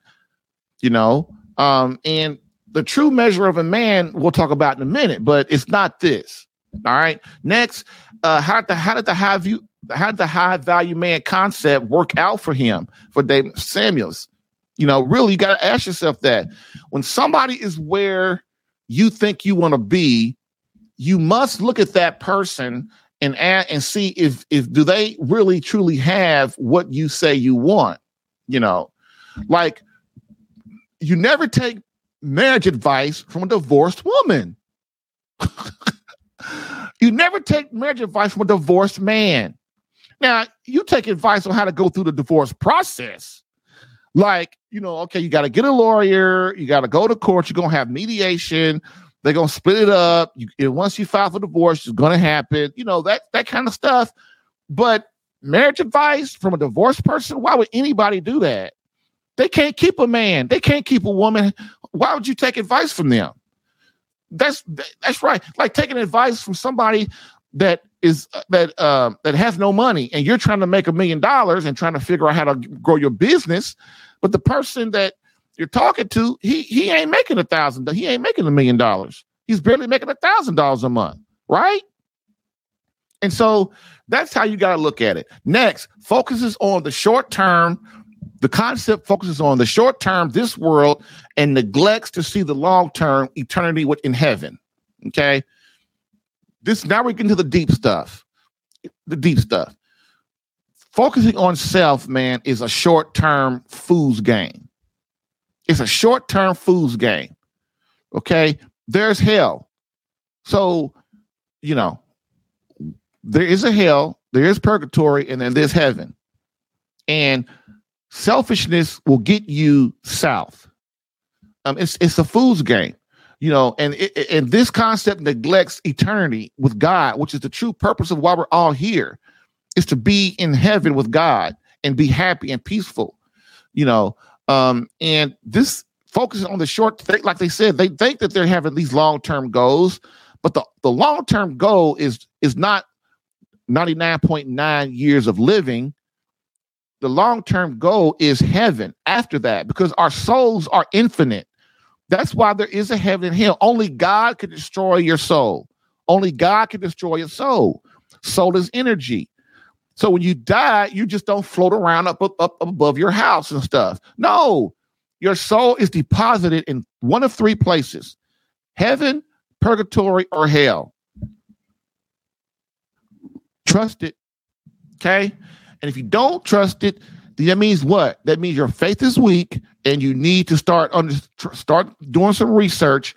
you know. Um, and the true measure of a man we'll talk about in a minute, but it's not this. All right. Next, uh, how did the how did the high view how did the high value man concept work out for him, for David Samuels? You know, really, you got to ask yourself that. When somebody is where you think you want to be, you must look at that person and and see if if do they really truly have what you say you want. You know, like, you never take marriage advice from a divorced woman. You never take marriage advice from a divorced man. Now, you take advice on how to go through the divorce process. Like, you know, okay, you got to get a lawyer. You got to go to court. You're going to have mediation. They're going to split it up. You, and once you file for divorce, it's going to happen. You know, that that kind of stuff. But marriage advice from a divorced person, why would anybody do that? They can't keep a man. They can't keep a woman. Why would you take advice from them? That's that's right. Like taking advice from somebody that is that uh, that has no money, and you're trying to make a million dollars and trying to figure out how to grow your business. But the person that you're talking to, he he ain't making a thousand. He ain't making a million dollars. He's barely making a thousand dollars a month, right? And so that's how you got to look at it. Next, focuses on the short term. The concept focuses on the short term, this world, and neglects to see the long term, eternity in heaven. Okay, this now we're getting to the deep stuff. The deep stuff. Focusing on self, man, is a short term fool's game. It's a short-term fool's game, okay? There's hell. So, you know, there is a hell, there is purgatory, and then there's heaven. And selfishness will get you south. Um, it's it's a fool's game, you know, and, it, and this concept neglects eternity with God, which is the true purpose of why we're all here, is to be in heaven with God and be happy and peaceful, you know. Um, and this focuses on the short thing. Like they said, they think that they're having these long-term goals, but the, the long-term goal is, is not ninety-nine point nine years of living. The long-term goal is heaven after that, because our souls are infinite. That's why there is a heaven and hell. Only God can destroy your soul. Only God can destroy your soul. Soul is energy. So when you die, you just don't float around up, up, up above your house and stuff. No, your soul is deposited in one of three places: heaven, purgatory, or hell. Trust it, okay? And if you don't trust it, then that means what? That means your faith is weak, and you need to start under, start doing some research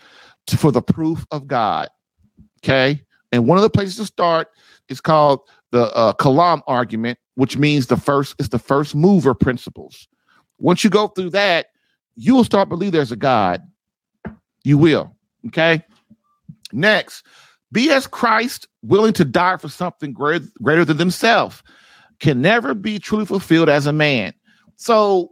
for the proof of God, okay? And one of the places to start is called the uh, Kalam argument, which means the first is the first mover principles. Once you go through that, you will start to believe there's a God. You will. Okay. Next, be as Christ, willing to die for something greater, greater than themselves, can never be truly fulfilled as a man. So,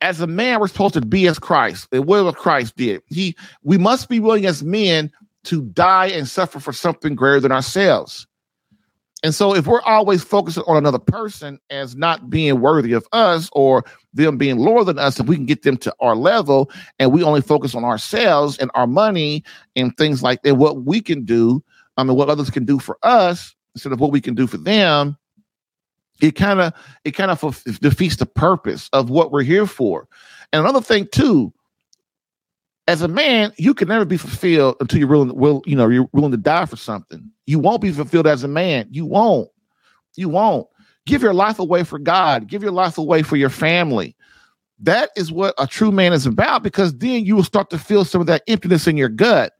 as a man, we're supposed to be as Christ. And what Christ did, he we must be willing as men to die and suffer for something greater than ourselves. And so if we're always focusing on another person as not being worthy of us or them being lower than us, if we can get them to our level and we only focus on ourselves and our money and things like that, what we can do, I mean, what others can do for us instead of what we can do for them, it kind of it kind of defeats the purpose of what we're here for. And another thing, too, as a man, you can never be fulfilled until you're willing, will, you know, you're willing to die for something. You won't be fulfilled as a man. You won't. You won't. Give your life away for God. Give your life away for your family. That is what a true man is about, because then you will start to feel some of that emptiness in your gut.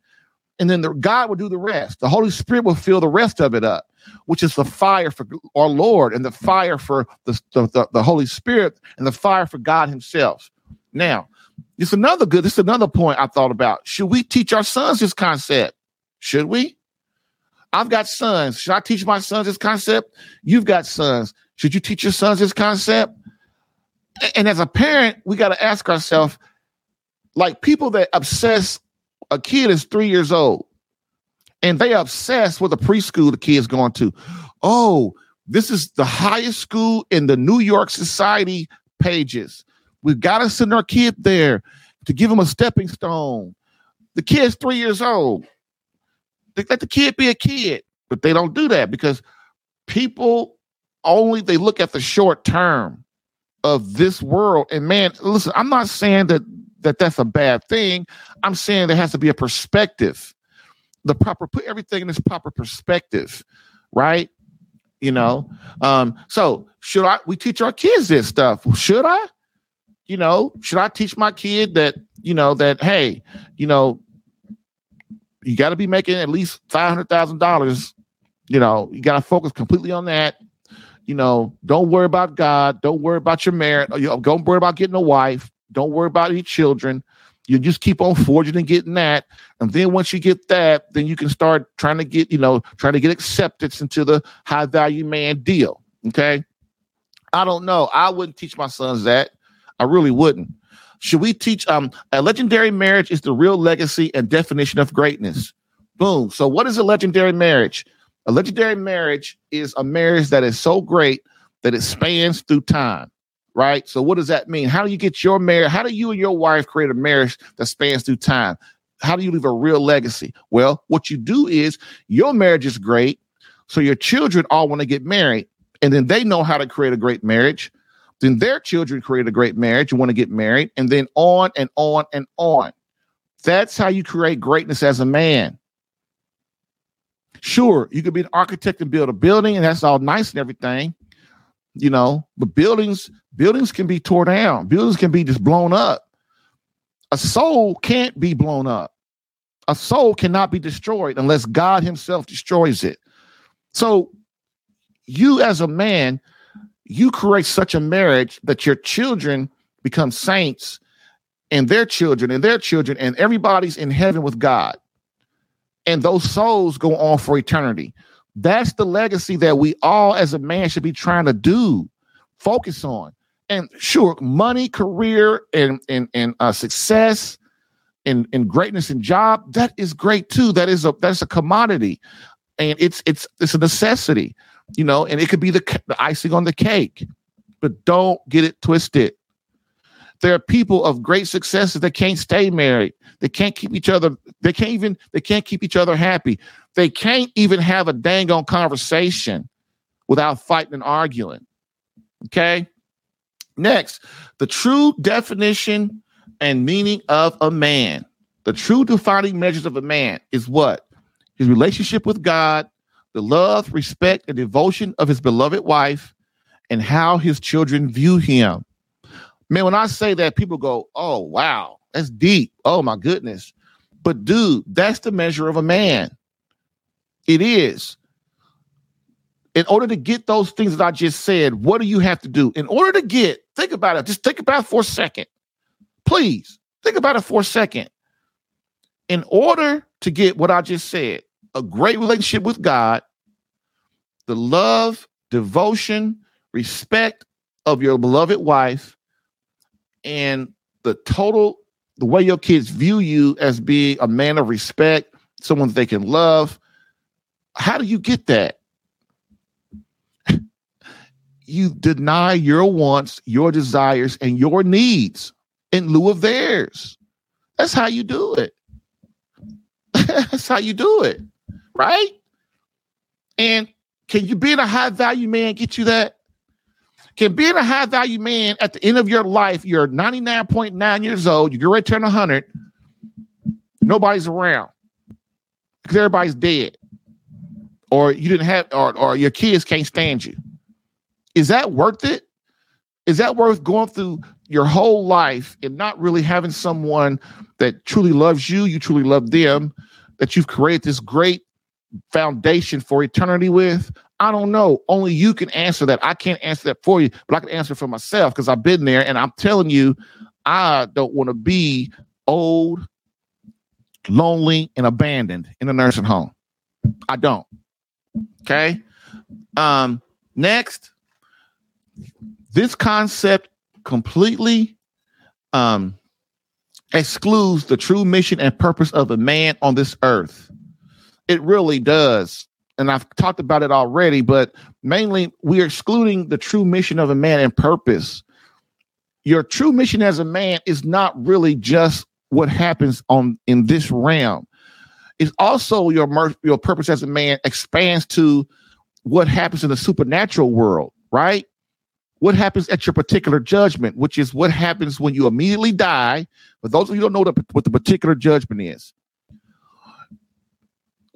And then the, God will do the rest. The Holy Spirit will fill the rest of it up, which is the fire for our Lord and the fire for the, the, the Holy Spirit and the fire for God himself. Now, it's another good, this is another point I thought about. Should we teach our sons this concept? Should we? I've got sons. Should I teach my sons this concept? You've got sons. Should you teach your sons this concept? And as a parent, we got to ask ourselves, like people that obsess, a kid is three years old and they obsess with the preschool the kid's going to. Oh, this is the highest school in the New York Society pages. We've got to send our kid there to give him a stepping stone. The kid's three years old. They let the kid be a kid, but they don't do that because people only, they look at the short term of this world. And man, listen, I'm not saying that, that that's a bad thing. I'm saying there has to be a perspective, the proper, put everything in its proper perspective, right? You know? Um, so should I, we teach our kids this stuff? Should I? You know, should I teach my kid that, you know, that, hey, you know, you got to be making at least five hundred thousand dollars. You know, you got to focus completely on that. You know, don't worry about God. Don't worry about your marriage. Don't worry about getting a wife. Don't worry about your children. You just keep on forging and getting that. And then once you get that, then you can start trying to get, you know, trying to get acceptance into the high value man deal. Okay. I don't know. I wouldn't teach my sons that. I really wouldn't. Should we teach? Um, a legendary marriage is the real legacy and definition of greatness. Boom. So what is a legendary marriage? A legendary marriage is a marriage that is so great that it spans through time, right? So what does that mean? How do you get your marriage? How do you and your wife create a marriage that spans through time? How do you leave a real legacy? Well, what you do is your marriage is great. So your children all want to get married and then they know how to create a great marriage. Then their children create a great marriage and want to get married, and then on and on and on. That's how you create greatness as a man. Sure, you could be an architect and build a building, and that's all nice and everything, you know, but buildings, buildings can be torn down. Buildings can be just blown up. A soul can't be blown up. A soul cannot be destroyed unless God himself destroys it. So you as a man, you create such a marriage that your children become saints and their children and their children and everybody's in heaven with God. And those souls go on for eternity. That's the legacy that we all as a man should be trying to do, focus on. And sure, money, career, and and, and uh, success and, and greatness in job, that is great too. That is a that's a commodity. And it's it's it's a necessity. You know, and it could be the, the icing on the cake, but don't get it twisted. There are people of great successes that can't stay married. They can't keep each other. They can't even, they can't keep each other happy. They can't even have a dang on conversation without fighting and arguing. Okay. Next, the true definition and meaning of a man. The true defining measures of a man is what? His relationship with God, the love, respect, and devotion of his beloved wife, and how his children view him. Man, when I say that, people go, oh, wow, that's deep. Oh, my goodness. But, dude, that's the measure of a man. It is. In order to get those things that I just said, what do you have to do? In order to get, think about it. Just think about it for a second. Please, think about it for a second. In order to get what I just said, a great relationship with God, the love, devotion, respect of your beloved wife, and the total, the way your kids view you as being a man of respect, someone they can love. How do you get that? You deny your wants, your desires, and your needs in lieu of theirs. That's how you do it. That's how you do it, right? And can you being a high-value man get you that? Can being a high-value man at the end of your life, you're ninety-nine point nine years old, you're ready to turn one hundred, nobody's around because everybody's dead, or you didn't have, or, or your kids can't stand you. Is that worth it? Is that worth going through your whole life and not really having someone that truly loves you, you truly love them, that you've created this great foundation for eternity with? I don't know. Only you can answer that. I can't answer that for you, but I can answer for myself because I've been there, and I'm telling you, I don't want to be old, lonely, and abandoned in a nursing home. I don't. Okay? Um, next. This concept completely um, excludes the true mission and purpose of a man on this earth. It really does. And I've talked about it already, but mainly we are excluding the true mission of a man and purpose. Your true mission as a man is not really just what happens on in this realm. It's also your, mer- your purpose as a man expands to what happens in the supernatural world, right? What happens at your particular judgment, which is what happens when you immediately die. For those of you who don't know the, what the particular judgment is,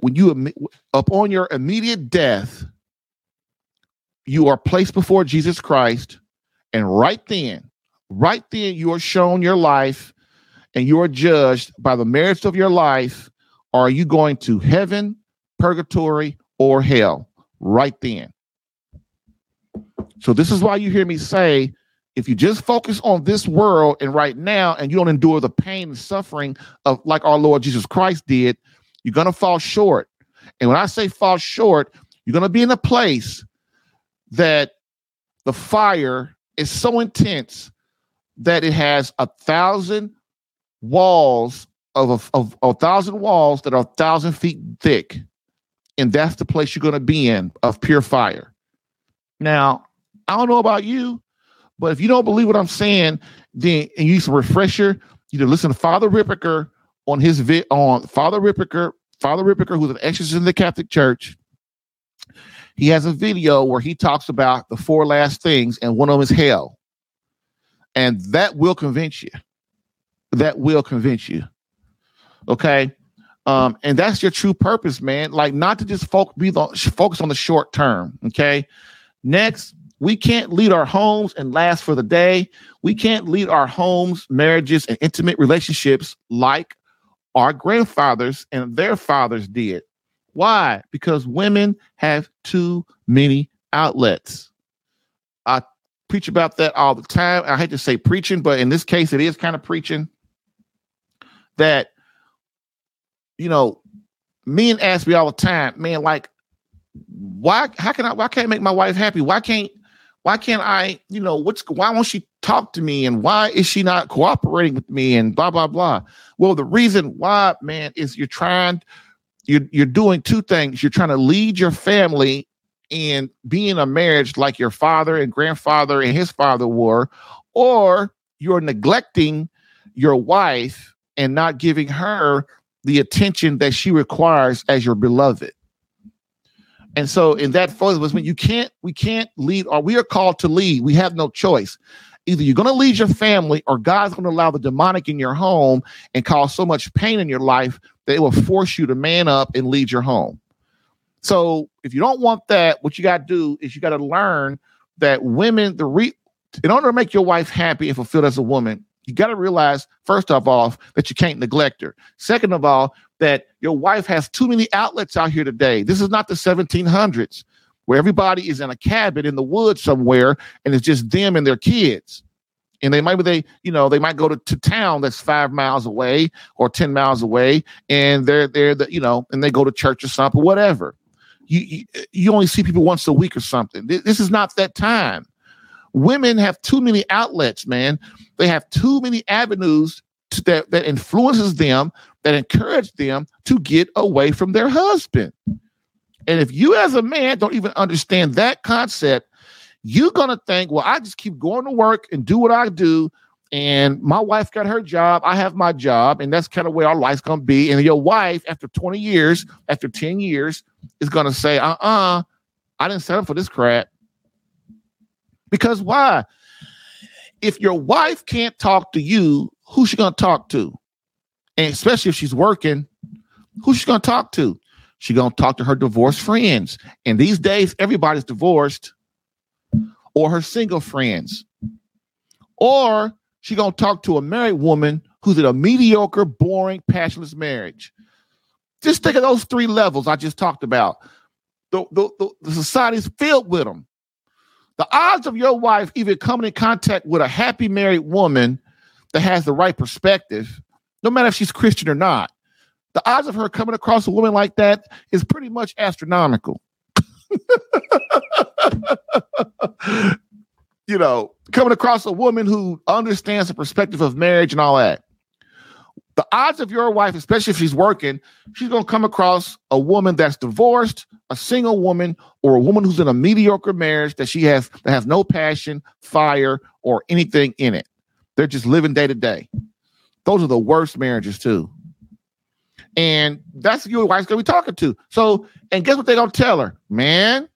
when you upon your immediate death, you are placed before Jesus Christ, and right then, right then, you are shown your life, and you are judged by the merits of your life. Are you going to heaven, purgatory, or hell? Right then. So this is why you hear me say, if you just focus on this world and right now, and you don't endure the pain and suffering of like our Lord Jesus Christ did, you're going to fall short. And when I say fall short, you're going to be in a place that the fire is so intense that it has a thousand walls of a, of a thousand walls that are a thousand feet thick. And that's the place you're going to be in of pure fire. Now, I don't know about you, but if you don't believe what I'm saying, then and you use a refresher, you can listen to Father Ripperger on his vid on Father Ripperger, Father Ripperger, who's an exorcist in the Catholic Church. He has a video where he talks about the four last things, and one of them is hell. And that will convince you. That will convince you. Okay. Um, and that's your true purpose, man. Like not to just fo- be the, focus on the short term. Okay. Next, we can't lead our homes and last for the day. We can't lead our homes, marriages, and intimate relationships like our grandfathers and their fathers did. Why? Because women have too many outlets. I preach about that all the time. I hate to say preaching, but in this case, it is kind of preaching that, you know, men ask me all the time, man, like, Why? How can I? Why can't I make my wife happy? Why can't? Why can't I? You know, what's? Why won't she talk to me? And why is she not cooperating with me? And blah blah blah. Well, the reason why, man, is you're trying. You're you're doing two things. You're trying to lead your family and be in a marriage like your father and grandfather and his father were, or you're neglecting your wife and not giving her the attention that she requires as your beloved. And so in that photo was when you can't, we can't lead, or we are called to lead. We have no choice. Either you're going to lead your family, or God's going to allow the demonic in your home and cause so much pain in your life that it will force you to man up and lead your home. So if you don't want that, what you got to do is you got to learn that women, the re, in order to make your wife happy and fulfilled as a woman, you got to realize, first of all, that you can't neglect her. Second of all, that your wife has too many outlets out here today. This is not the seventeen hundreds where everybody is in a cabin in the woods somewhere and it's just them and their kids. And they might be, they, you know, they might go to, to town that's five miles away or ten miles away, and they're they're the, you know, and they go to church or something, whatever. You, you you only see people once a week or something. This is not that time. Women have too many outlets, man. They have too many avenues to, that that influences them, that encourage them to get away from their husband. And if you as a man don't even understand that concept, you're going to think, well, I just keep going to work and do what I do. And my wife got her job. I have my job. And that's kind of where our life's going to be. And your wife, after twenty years, after ten years, is going to say, uh-uh, I didn't sign up for this crap. Because why? If your wife can't talk to you, who's she going to talk to? And especially if she's working, who's she going to talk to? She's going to talk to her divorced friends. And these days, everybody's divorced. Or her single friends. Or she's going to talk to a married woman who's in a mediocre, boring, passionless marriage. Just think of those three levels I just talked about. The, the, the, the society's filled with them. The odds of your wife even coming in contact with a happy married woman that has the right perspective, no matter if she's Christian or not, the odds of her coming across a woman like that is pretty much astronomical. You know, coming across a woman who understands the perspective of marriage and all that. The odds of your wife, especially if she's working, she's going to come across a woman that's divorced, a single woman, or a woman who's in a mediocre marriage that she has that has no passion, fire, or anything in it. They're just living day to day. Those are the worst marriages too. And that's who your wife's going to be talking to. So, and guess what they're going to tell her? Man,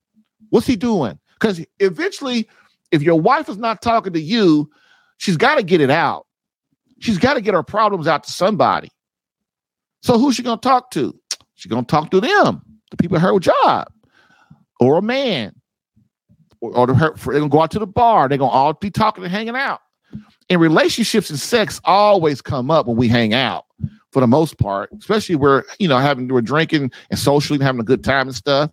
what's he doing? Because eventually, if your wife is not talking to you, she's got to get it out. She's got to get her problems out to somebody. So who's she going to talk to? She's going to talk to them, the people at her job, or a man. Or, or to her, they're going to go out to the bar. They're going to all be talking and hanging out. And relationships and sex always come up when we hang out. For the most part, especially we're, you know, having, we're drinking and socially having a good time and stuff.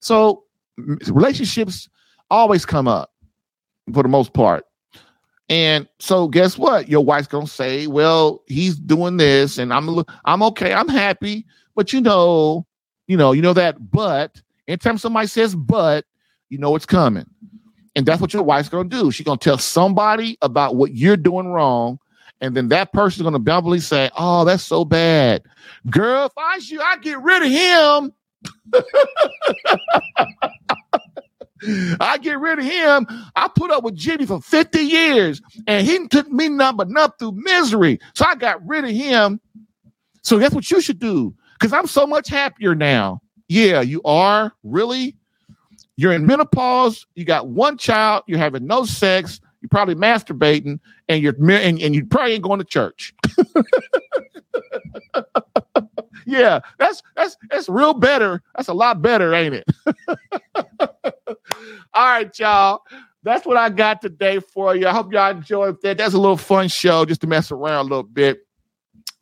So relationships always come up for the most part. And so guess what? Your wife's going to say, well, he's doing this and I'm, I'm okay. I'm happy. But you know, you know, you know that, but anytime somebody says, but you know, it's coming. And that's what your wife's going to do. She's going to tell somebody about what you're doing wrong. And then that person's going to bumbly say, oh, that's so bad. Girl, if I was you, I'd get rid of him. I get rid of him. I put up with Jimmy for fifty years, and he took me nothing but nothing through misery. So I got rid of him. So that's what you should do, because I'm so much happier now. Yeah, you are. Really? You're in menopause. You got one child. You're having no sex. You're probably masturbating, and you're and, and you probably ain't going to church. Yeah, that's that's that's real better. That's a lot better, ain't it? All right, y'all. That's what I got today for you. I hope y'all enjoyed that. That's a little fun show just to mess around a little bit.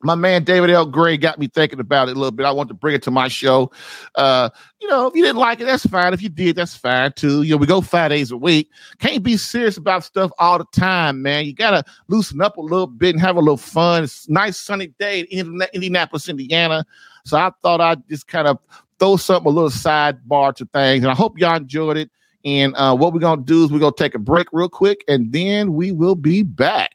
My man David L. Gray got me thinking about it a little bit. I want to bring it to my show. Uh, you know, if you didn't like it, that's fine. If you did, that's fine too. You know, we go five days a week. Can't be serious about stuff all the time, man. You gotta loosen up a little bit and have a little fun. It's a nice sunny day in Indianapolis, Indiana. So I thought I'd just kind of throw something, a little sidebar to things. And I hope y'all enjoyed it. And uh, what we're gonna do is we're gonna take a break real quick, and then we will be back.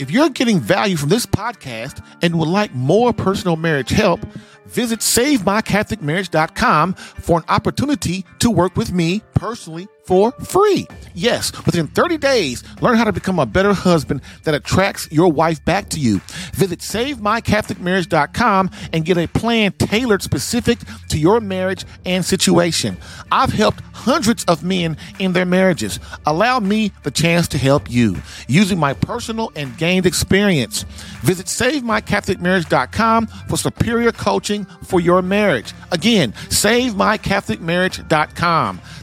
If you're getting value from this podcast and would like more personal marriage help, visit Save My Catholic Marriage dot com for an opportunity to work with me personally for free. Yes, within thirty days, learn how to become a better husband that attracts your wife back to you. Visit Save My Catholic Marriage dot com and get a plan tailored specific to your marriage and situation. I've helped hundreds of men in their marriages. Allow me the chance to help you using my personal and gained experience. Visit Save My Catholic Marriage dot com for superior coaching for your marriage. Again, Save My Catholic Marriage dot com.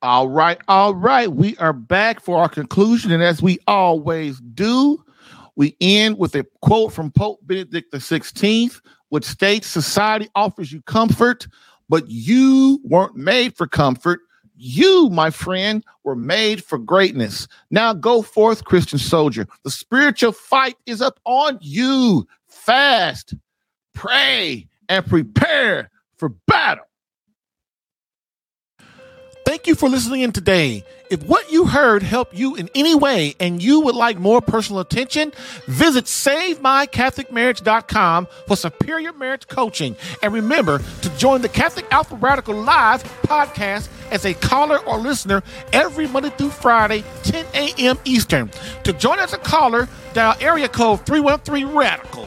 All right, all right. We are back for our conclusion. And as we always do, we end with a quote from Pope Benedict the sixteenth, which states, "Society offers you comfort, but you weren't made for comfort. You, my friend, were made for greatness. Now go forth, Christian soldier. The spiritual fight is up on you. Fast, pray, and prepare for battle." Thank you for listening in today. If what you heard helped you in any way and you would like more personal attention, visit Save My Catholic Marriage dot com for superior marriage coaching. And remember to join the Catholic Alpha Radical Live podcast as a caller or listener every Monday through Friday, ten a.m. Eastern. To join as a caller, dial area code three one three RADICAL.